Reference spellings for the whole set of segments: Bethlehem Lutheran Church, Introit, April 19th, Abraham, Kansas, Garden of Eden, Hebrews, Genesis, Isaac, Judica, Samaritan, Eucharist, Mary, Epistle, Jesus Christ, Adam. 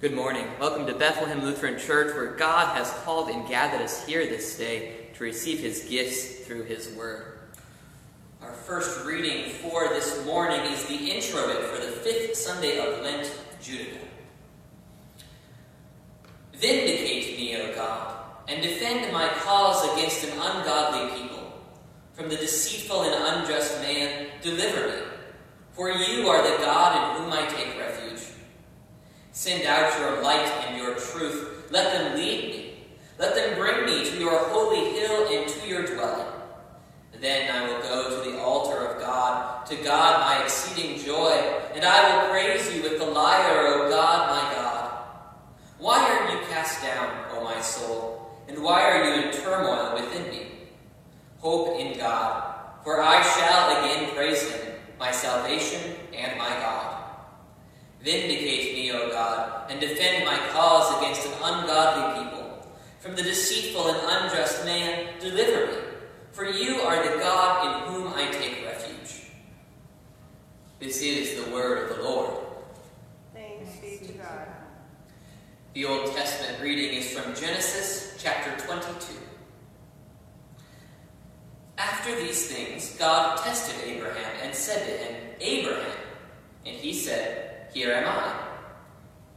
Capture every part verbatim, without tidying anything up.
Good morning. Welcome to Bethlehem Lutheran Church, where God has called and gathered us here this day to receive his gifts through his word. Our first reading for this morning is the introit for the fifth Sunday of Lent, Judica. Vindicate me, O God, and defend my cause against an ungodly people. From the deceitful and unjust man, deliver me, for you are the God in whom I take refuge. Send out your light and your truth. Let them lead me. Let them bring me to your holy hill and to your dwelling. Then I will go to the altar of God, to God my exceeding joy, and I will praise you with the lyre, O God, my God. Why are you cast down, O my soul, and why are you in turmoil within me? Hope in God, for I shall again praise him, my salvation and my God. Vindicate me, O God, and defend my cause against an ungodly people. From the deceitful and unjust man, deliver me, for you are the God in whom I take refuge. This is the word of the Lord. Thanks be to God. The Old Testament reading is from Genesis chapter twenty-two. After these things, God tested Abraham and said to him, Abraham, and he said, Here am I.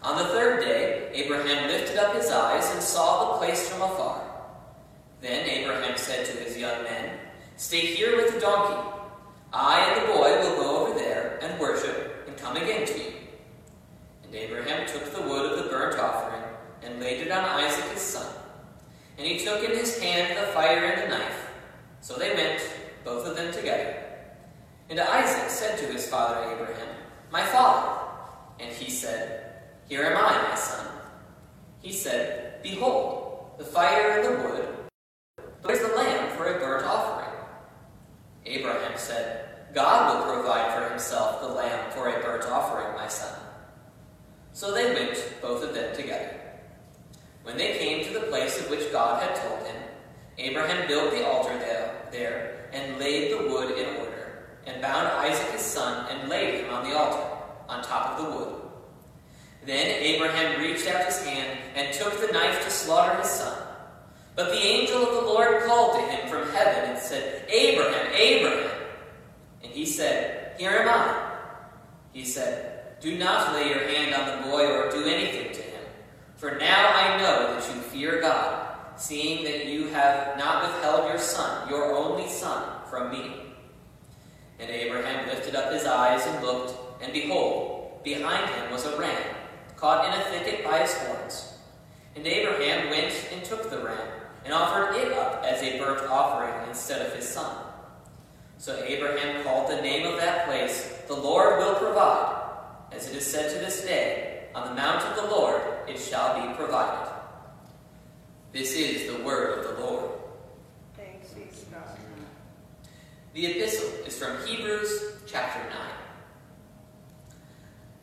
On the third day, Abraham lifted up his eyes and saw the place from afar. Then Abraham said to his young men, Stay here with the donkey. I and the boy will go over there and worship and come again to you. And Abraham took the wood of the burnt offering and laid it on Isaac his son. And he took in his hand the fire and the knife. So they went, both of them together. And Isaac said to his father Abraham, My father. And he said, Here am I, my son. He said, Behold, the fire and the wood, but where is the lamb for a burnt offering? Abraham said, God will provide for himself the lamb for a burnt offering, my son. So they went, both of them together. When they came to the place of which God had told him, Abraham built the altar there, and laid the wood in order, and bound Isaac his son, and laid him on the altar, on top of the wood. Then Abraham reached out his hand and took the knife to slaughter his son. But the angel of the Lord called to him from heaven and said, Abraham, Abraham! And he said, Here am I. He said, Do not lay your hand on the boy or do anything to him, for now I know that you fear God, seeing that you have not withheld your son, your only son, from me. And Abraham lifted up his eyes and looked, and behold, behind him was a ram, caught in a thicket by his horns. And Abraham went and took the ram, and offered it up as a burnt offering instead of his son. So Abraham called the name of that place, The Lord will provide. As it is said to this day, On the mount of the Lord it shall be provided. This is the word of the Lord. Thanks be to God. The epistle is from Hebrews chapter nine.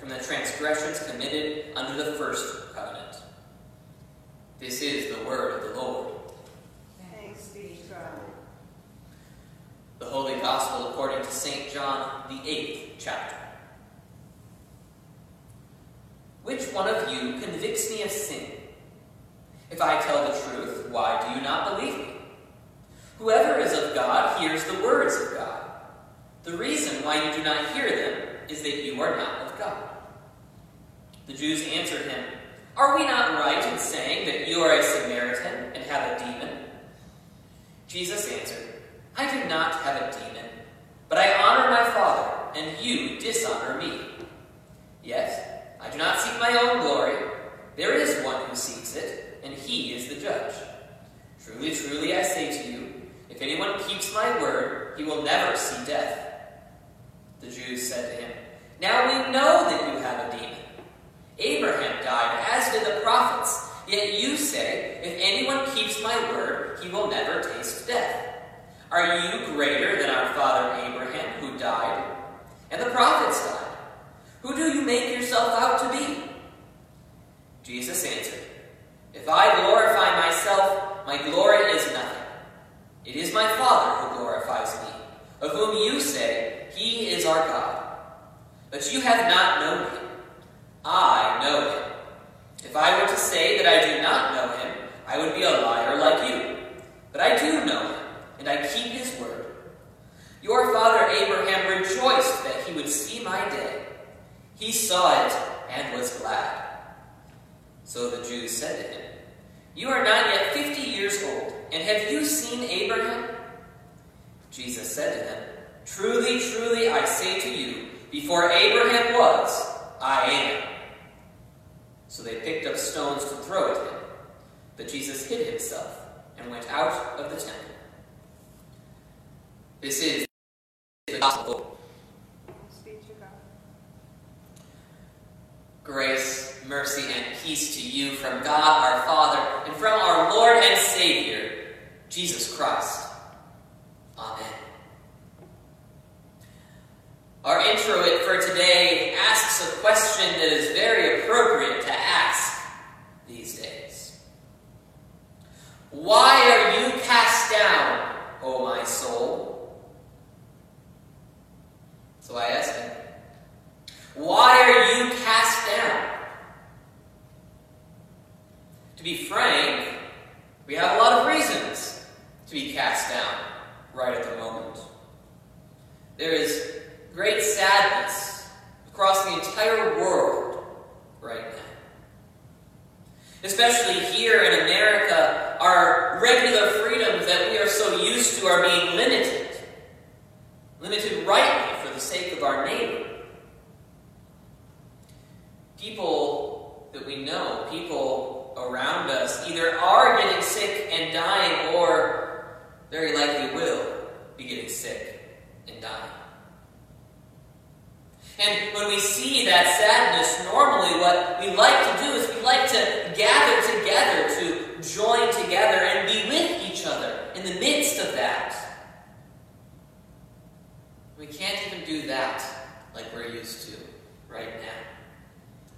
from the transgressions committed under the first covenant. This is the word of the Lord. convicts me of sin. If I tell the truth, why do you not believe me? Whoever is of God hears the words of God. The reason why you do not hear them is that you are not of God. The Jews answered him, Are we not right in saying that you are a Samaritan and have a demon? Jesus answered, I do not have a demon, but I honor my Father, and you dishonor me. Yet I do not seek my own glory. There is one who seeks it, and he is the judge. Truly, truly, I say to you, if anyone keeps my word, he will never see death. The Jews said to him, Now we know that you have a demon. Abraham died, as did the prophets. Yet you say, if anyone keeps my word, he will never taste death. Are you greater than our father Abraham, who died? And the prophets died. Who do you make yourself out to be? Jesus answered, If I glorify myself, my glory is nothing. It is my Father who glorifies me, of whom you say, He is our God. But you have not known him. I know him. If I were to say that I do not know him, I would be a liar like you. But I do know him, and I keep his word. Your father Abraham rejoiced that he would see my day. He saw it and was glad. So the Jews said to him, You are not yet fifty years old, and have you seen Abraham? Jesus said to them, Truly, truly, I say to you, before Abraham was, I am. So they picked up stones to throw at him. But Jesus hid himself and went out of the temple. This is the gospel. Speak to God. Grace, mercy, and peace to you from God our Father and from our Lord and Savior, Jesus Christ. Amen. Our introit for today asks a question that is very appropriate to ask these days. Why are you cast down, O my soul? So I ask him, why are you cast down? To be frank, we have a lot of reasons to be cast down right at the moment. There is great sadness across the entire world right now. Especially here in America, our regular freedoms that we are so used to are being limited. Limited rightly for the sake of our neighbor. People that we know, people around us, either are getting sick and dying, or very likely will be getting sick and dying. And when we see that sadness, normally what we like to do is we like to gather together, to join together and be with each other in the midst of that. We can't even do that like we're used to right now.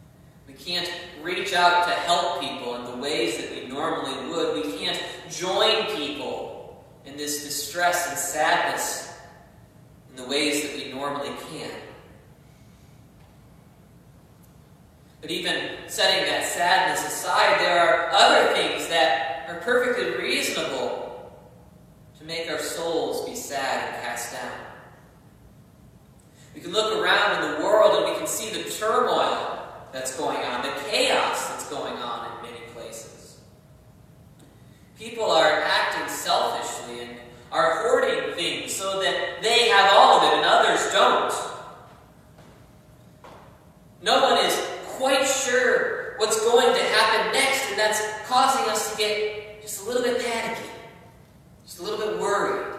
We can't reach out to help people in the ways that we normally would. We can't join people in this distress and sadness in the ways that we normally can. But even setting that sadness aside, there are other things that are perfectly reasonable to make our souls be sad and cast down. We can look around in the world and we can see the turmoil that's going on, the chaos that's going on in many places. People are acting selfishly and are hoarding things so that they have all of it and others don't. No one is quite sure what's going to happen next, and that's causing us to get just a little bit panicky, just a little bit worried.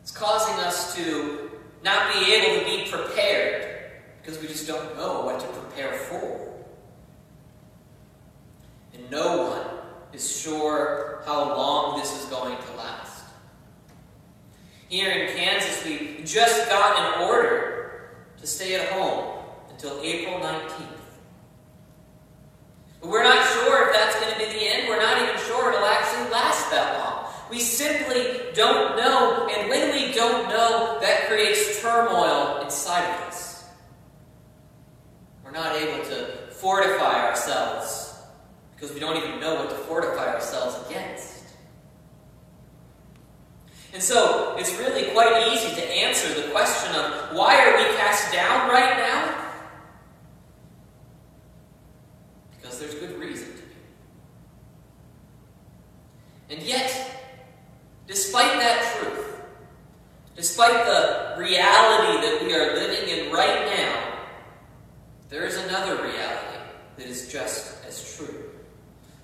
It's causing us to not be able to be prepared because we just don't know what to prepare for. And no one is sure how long this is going to last. Here in Kansas, we just got an order to stay at home until April nineteenth. But we're not sure if that's going to be the end. We're not even sure it'll actually last that long. We simply don't know, and when we don't know, that creates turmoil inside of us. We're not able to fortify ourselves, because we don't even know what to fortify ourselves against. And so, it's really quite easy to answer the question of, why are we cast down right now? Because there's good reason to be. And yet, despite that truth, despite the reality that we are living in right now, there is another reality that is just as true.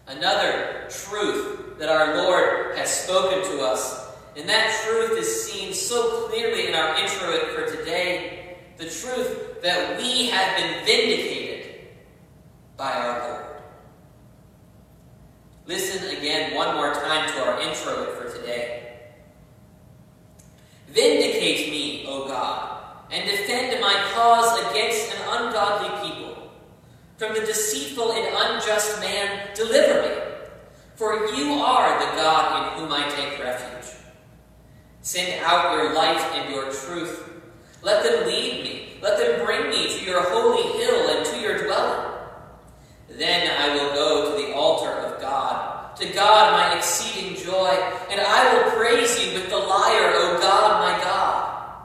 Another truth that our Lord has spoken to us. And that truth is seen so clearly in our intro for today, the truth that we have been vindicated by our Lord. Listen again one more time to our intro for today. Vindicate me, O God, and defend my cause against an ungodly people. From the deceitful and unjust man, deliver me, for you are the God in whom I take refuge. Send out your light and your truth. Let them lead me. Let them bring me to your holy hill and to your dwelling. Then I will go to the altar of God, to God my exceeding joy, and I will praise you with the lyre, O God, my God.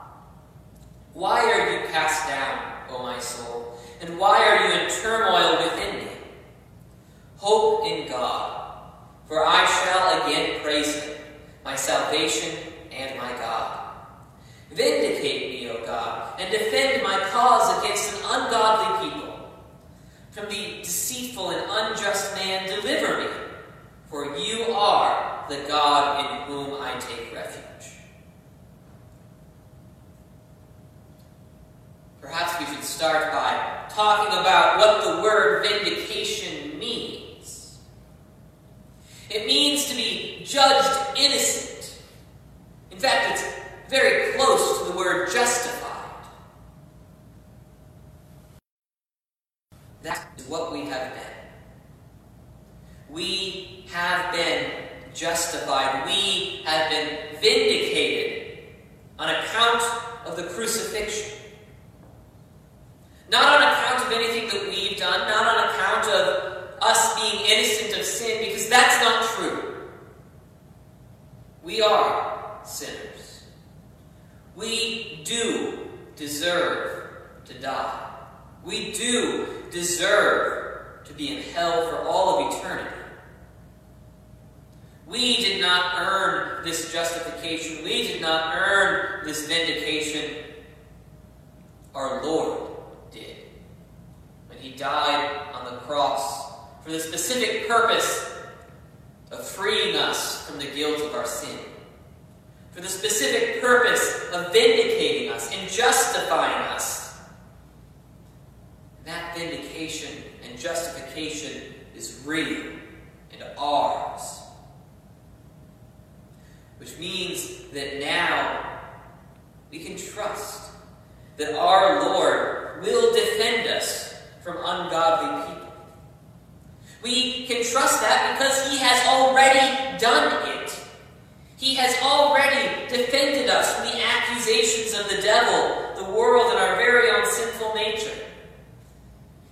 Why are you cast down, O my soul? And why are you in turmoil within me? Hope in God, for I shall again praise him, my salvation and my God. Vindicate me, O God, and defend my cause against an ungodly people. From the deceitful and unjust man, deliver me, for you are the God in whom I take refuge. Perhaps we should start by talking about what the word vindication means. It means to be judged innocent. In fact, it's very close to the word justified. That is what we have been. We have been justified. We have been vindicated on account of the crucifixion. Not on account of anything that we've done, not on account of us being innocent of sin, because that's not true. We are sinners. We do deserve to die. We do deserve to be in hell for all of eternity. We did not earn this justification. We did not earn this vindication. Our Lord did, when he died on the cross for the specific purpose of freeing us from the guilt of our sin, for the specific purpose of vindicating us and justifying us. And that vindication and justification is real and ours. Which means that now we can trust that our Lord will defend us from ungodly people. We can trust that because he has already done it. He has already defended us from the accusations of the devil, the world, and our very own sinful nature.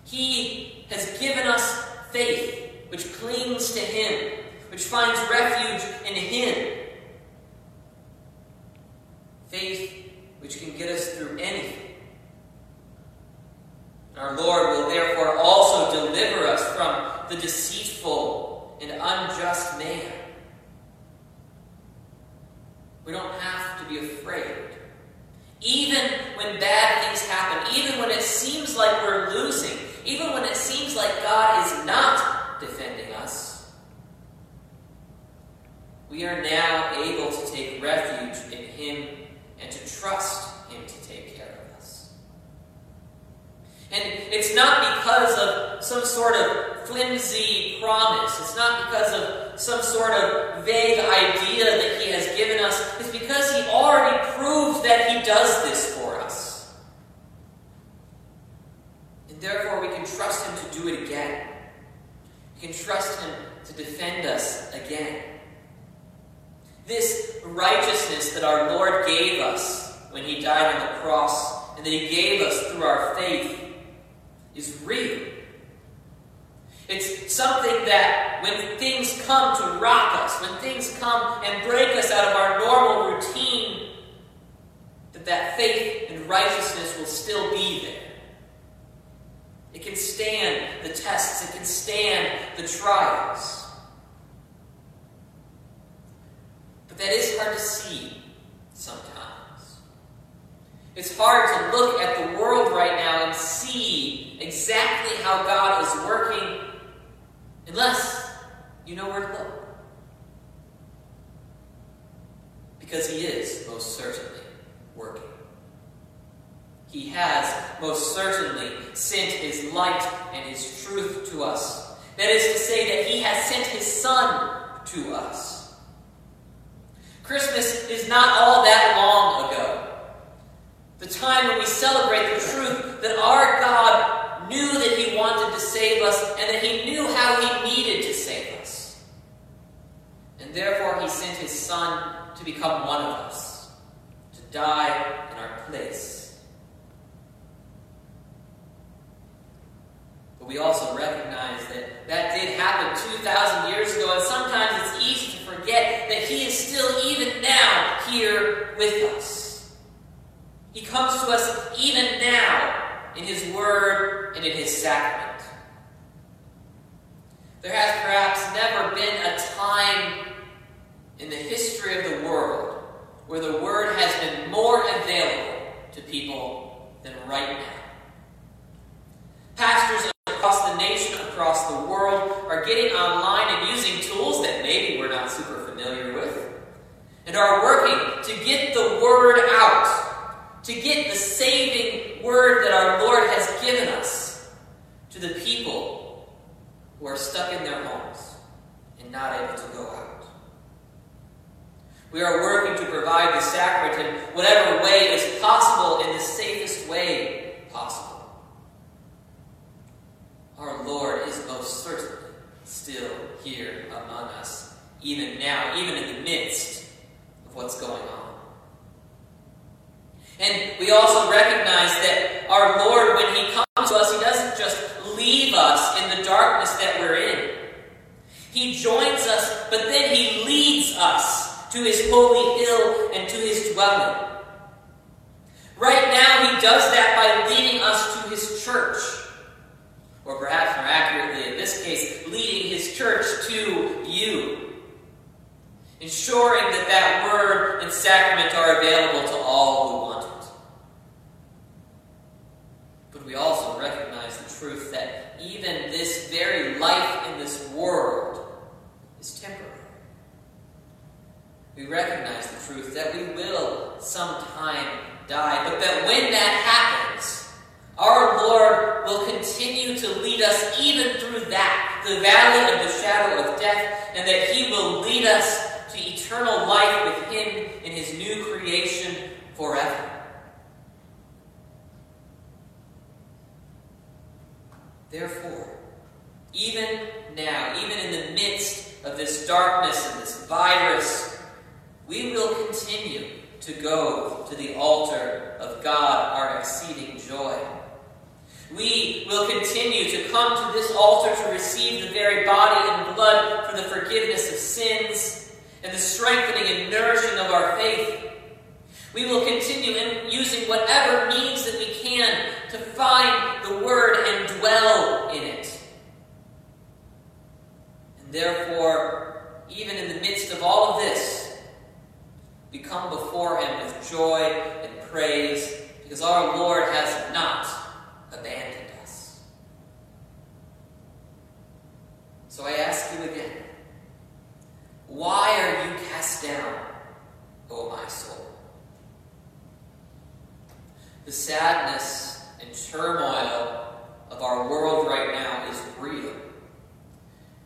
He has given us faith, which clings to him, which finds refuge in him. Faith which can get us through anything. Our Lord will therefore also deliver us from the deceitful and unjust man. We don't have to be afraid. Even when bad things happen, even when it seems like we're losing, even when it seems like God is not defending us, we are now able to take refuge in him and to trust him to take care of us. And it's not because of some sort of flimsy promise. It's not because of some sort of vague idea that he has given us, is because he already proved that he does this for us. And therefore we can trust him to do it again. We can trust him to defend us again. This righteousness that our Lord gave us when he died on the cross, and that he gave us through our faith, is real It's something that when things come to rock us, when things come and break us out of our normal routine, that that faith and righteousness will still be there. It can stand the tests. It can stand the trials. But that is hard to see sometimes. It's hard to look at the world right now and see exactly how God is working unless you know where to look. Because He is most certainly working. He has most certainly sent His light and His truth to us. That is to say that He has sent His Son to us. Christmas is not all that long ago. The time when we celebrate the truth that our God knew that He wanted to save us and that He knew how He needed to save us. And therefore He sent His Son to become one of us, to die in our place. But we also recognize that that did happen two thousand years ago, and sometimes it's easy to forget that He is still even now here with us. He comes to us even now in His Word and in His Sacrament. There has perhaps never been a time in the history of the world where the Word has been more available to people than right now. Pastors across the nation, across the world, are getting online and using tools that maybe we're not super familiar with, and are working to get the word out, to get the saving word that our Lord has given us to the people who are stuck in their homes and not able to go out. We are working to provide the sacrament in whatever way is possible, in the safest way possible. Our Lord is most certainly still here among us, even now, even in the midst of what's going on. And we also recognize that our Lord, when He comes to us, He doesn't just leave us in the darkness that we're in. He joins us, but then He leads us to His holy hill and to His dwelling. Right now, He does that by leading us to His church. Or perhaps more accurately, in this case, leading His church to you. Ensuring that that word and sacrament are available to all who want it. But we also recognize the truth that even this very life in this world is temporary. We recognize the truth that we will sometime die, but that when that happens, our Lord will continue to lead us even through that, the valley of the shadow of death, and that He will lead us to eternal life with Him in His new creation forever. Therefore, even now, even in the midst of this darkness and this virus, we will continue to go to the altar of God, our exceeding joy. We will continue to come to this altar to receive the very body and blood for the forgiveness of sins and the strengthening and nourishing of our faith. We will continue in using whatever means that we can to find the Word and dwell in it. And therefore, even in the midst of all of this, we come before Him with joy and praise because our Lord has not abandoned us. So I ask you again, why are you cast down, O my soul? The sadness and turmoil of our world right now is real.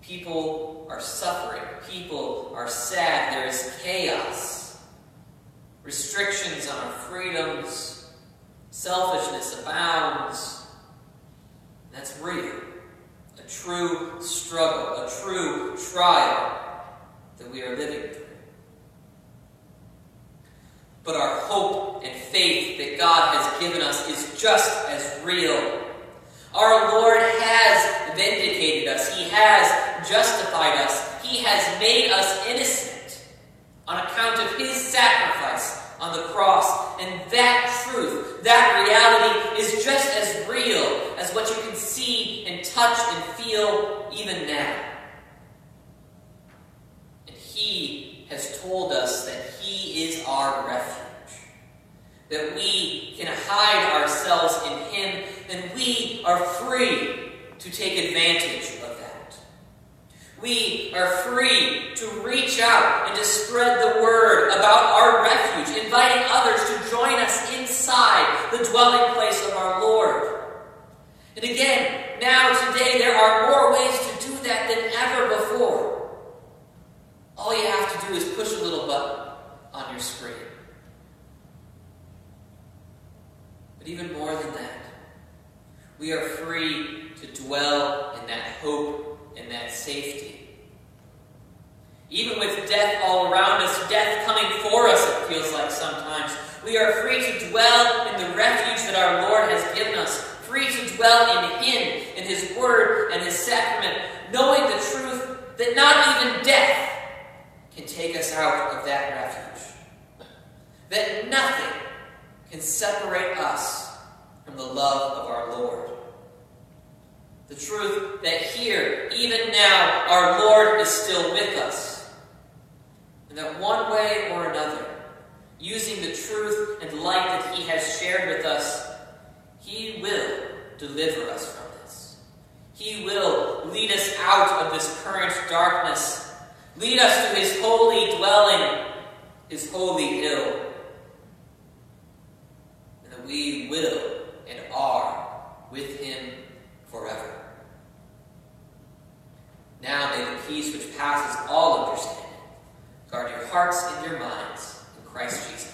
People are suffering. People are sad. There is chaos. Restrictions on our freedoms. Selfishness abounds. That's real. A true struggle, a true trial that we are living through. But our hope and faith that God has given us is just as real. Our Lord has vindicated us. He has justified us. He has made us innocent on account of His sacrifice on the cross. And that truth, that reality is just as real as what you can see and touch and feel even now. And He has told us that He is our refuge, that we can hide ourselves in Him, and we are free to take advantage of that. We are free to reach out and to spread the word about our refuge, inviting others to join us inside the dwelling place of our Lord. And again, now today there are more ways to do that than ever before. All you have to do is push a little button on your screen. But even more than that, we are free to dwell in that hope and that safety. Even with death all around us, death coming for us, it feels like sometimes, we are free to dwell in the refuge that our Lord has given us, free to dwell in Him, in His Word, and His Sacrament, knowing the truth that not even death can take us out of that refuge, that nothing can separate us from the love of our Lord. The truth that here, even now, our Lord is still with us, and that one way or another, using the truth and light that He has shared with us, He will deliver us from this. He will lead us out of this current darkness, lead us to His holy dwelling, His holy hill, that we will and are with Him forever. Now may the peace which passes all understanding guard your hearts and your minds in Christ Jesus.